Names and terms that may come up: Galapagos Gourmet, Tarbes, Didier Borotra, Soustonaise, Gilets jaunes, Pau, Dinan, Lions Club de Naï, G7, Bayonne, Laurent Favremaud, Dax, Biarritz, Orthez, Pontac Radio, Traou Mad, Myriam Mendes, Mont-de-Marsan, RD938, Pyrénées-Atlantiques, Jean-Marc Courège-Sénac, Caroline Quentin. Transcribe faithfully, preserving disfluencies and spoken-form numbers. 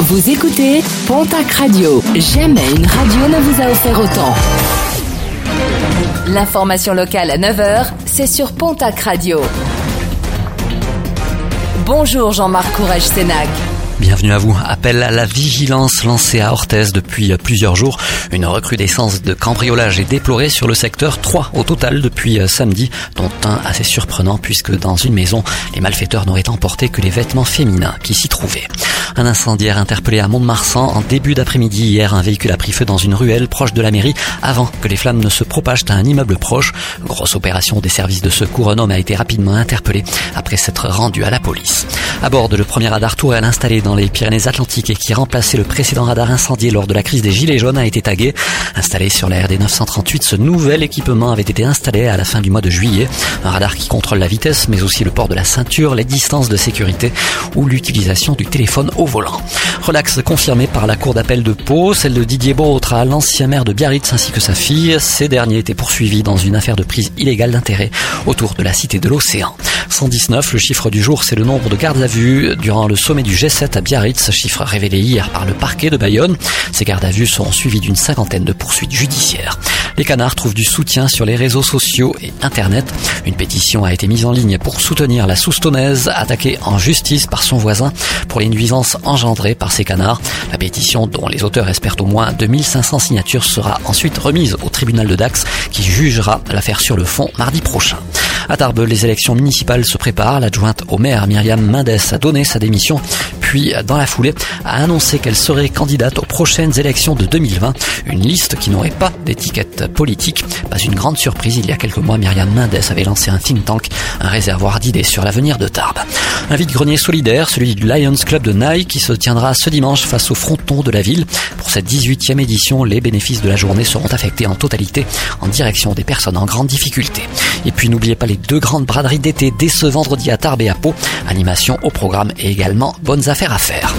Vous écoutez Pontac Radio. Jamais une radio ne vous a offert autant. L'information locale à neuf heures, c'est sur Pontac Radio. Bonjour Jean-Marc Courège-Sénac. Bienvenue à vous. Appel à la vigilance lancé à Orthez depuis plusieurs jours. Une recrudescence de cambriolage est déplorée sur le secteur, trois au total depuis samedi, dont un assez surprenant puisque dans une maison, les malfaiteurs n'auraient emporté que les vêtements féminins qui s'y trouvaient. Un incendiaire interpellé à Mont-de-Marsan en début d'après-midi hier. Un véhicule a pris feu dans une ruelle proche de la mairie avant que les flammes ne se propagent à un immeuble proche. Grosse opération des services de secours. Un homme a été rapidement interpellé après s'être rendu à la police. À bord de le premier radar tourelle installé dans les Pyrénées-Atlantiques et qui remplaçait le précédent radar incendié lors de la crise des Gilets jaunes a été tagué. Installé sur la R D neuf cent trente-huit, ce nouvel équipement avait été installé à la fin du mois de juillet. Un radar qui contrôle la vitesse, mais aussi le port de la ceinture, les distances de sécurité ou l'utilisation du téléphone au volant. Relax confirmé par la cour d'appel de Pau, celle de Didier Borotra, l'ancien maire de Biarritz ainsi que sa fille. Ces derniers étaient poursuivis dans une affaire de prise illégale d'intérêt autour de la cité de l'océan. cent dix-neuf, le chiffre du jour, c'est le nombre de gardes à vue durant le sommet du G sept à Biarritz, chiffre révélé hier par le parquet de Bayonne. Ces gardes à vue seront suivies d'une cinquantaine de poursuites judiciaires. Les canards trouvent du soutien sur les réseaux sociaux et Internet. Une pétition a été mise en ligne pour soutenir la Soustonaise, attaquée en justice par son voisin pour les nuisances engendrées par ces canards. La pétition, dont les auteurs espèrent au moins deux mille cinq cents signatures, sera ensuite remise au tribunal de Dax, qui jugera l'affaire sur le fond mardi prochain. À Tarbes, les élections municipales se préparent. L'adjointe au maire, Myriam Mendes, a donné sa démission, puis, dans la foulée, a annoncé qu'elle serait candidate aux prochaines élections de deux mille vingt. Une liste qui n'aurait pas d'étiquette politique. Pas une grande surprise, il y a quelques mois, Myriam Mendes avait lancé un think tank, un réservoir d'idées sur l'avenir de Tarbes. Un vide-grenier solidaire, celui du Lions Club de Naï, qui se tiendra ce dimanche face au fronton de la ville. Pour cette dix-huitième édition, les bénéfices de la journée seront affectés en totalité en direction des personnes en grande difficulté. Et puis, n'oubliez pas les deux grandes braderies d'été dès ce vendredi à Tarbes et à Pau. Animation au programme et également bonnes affaires à faire.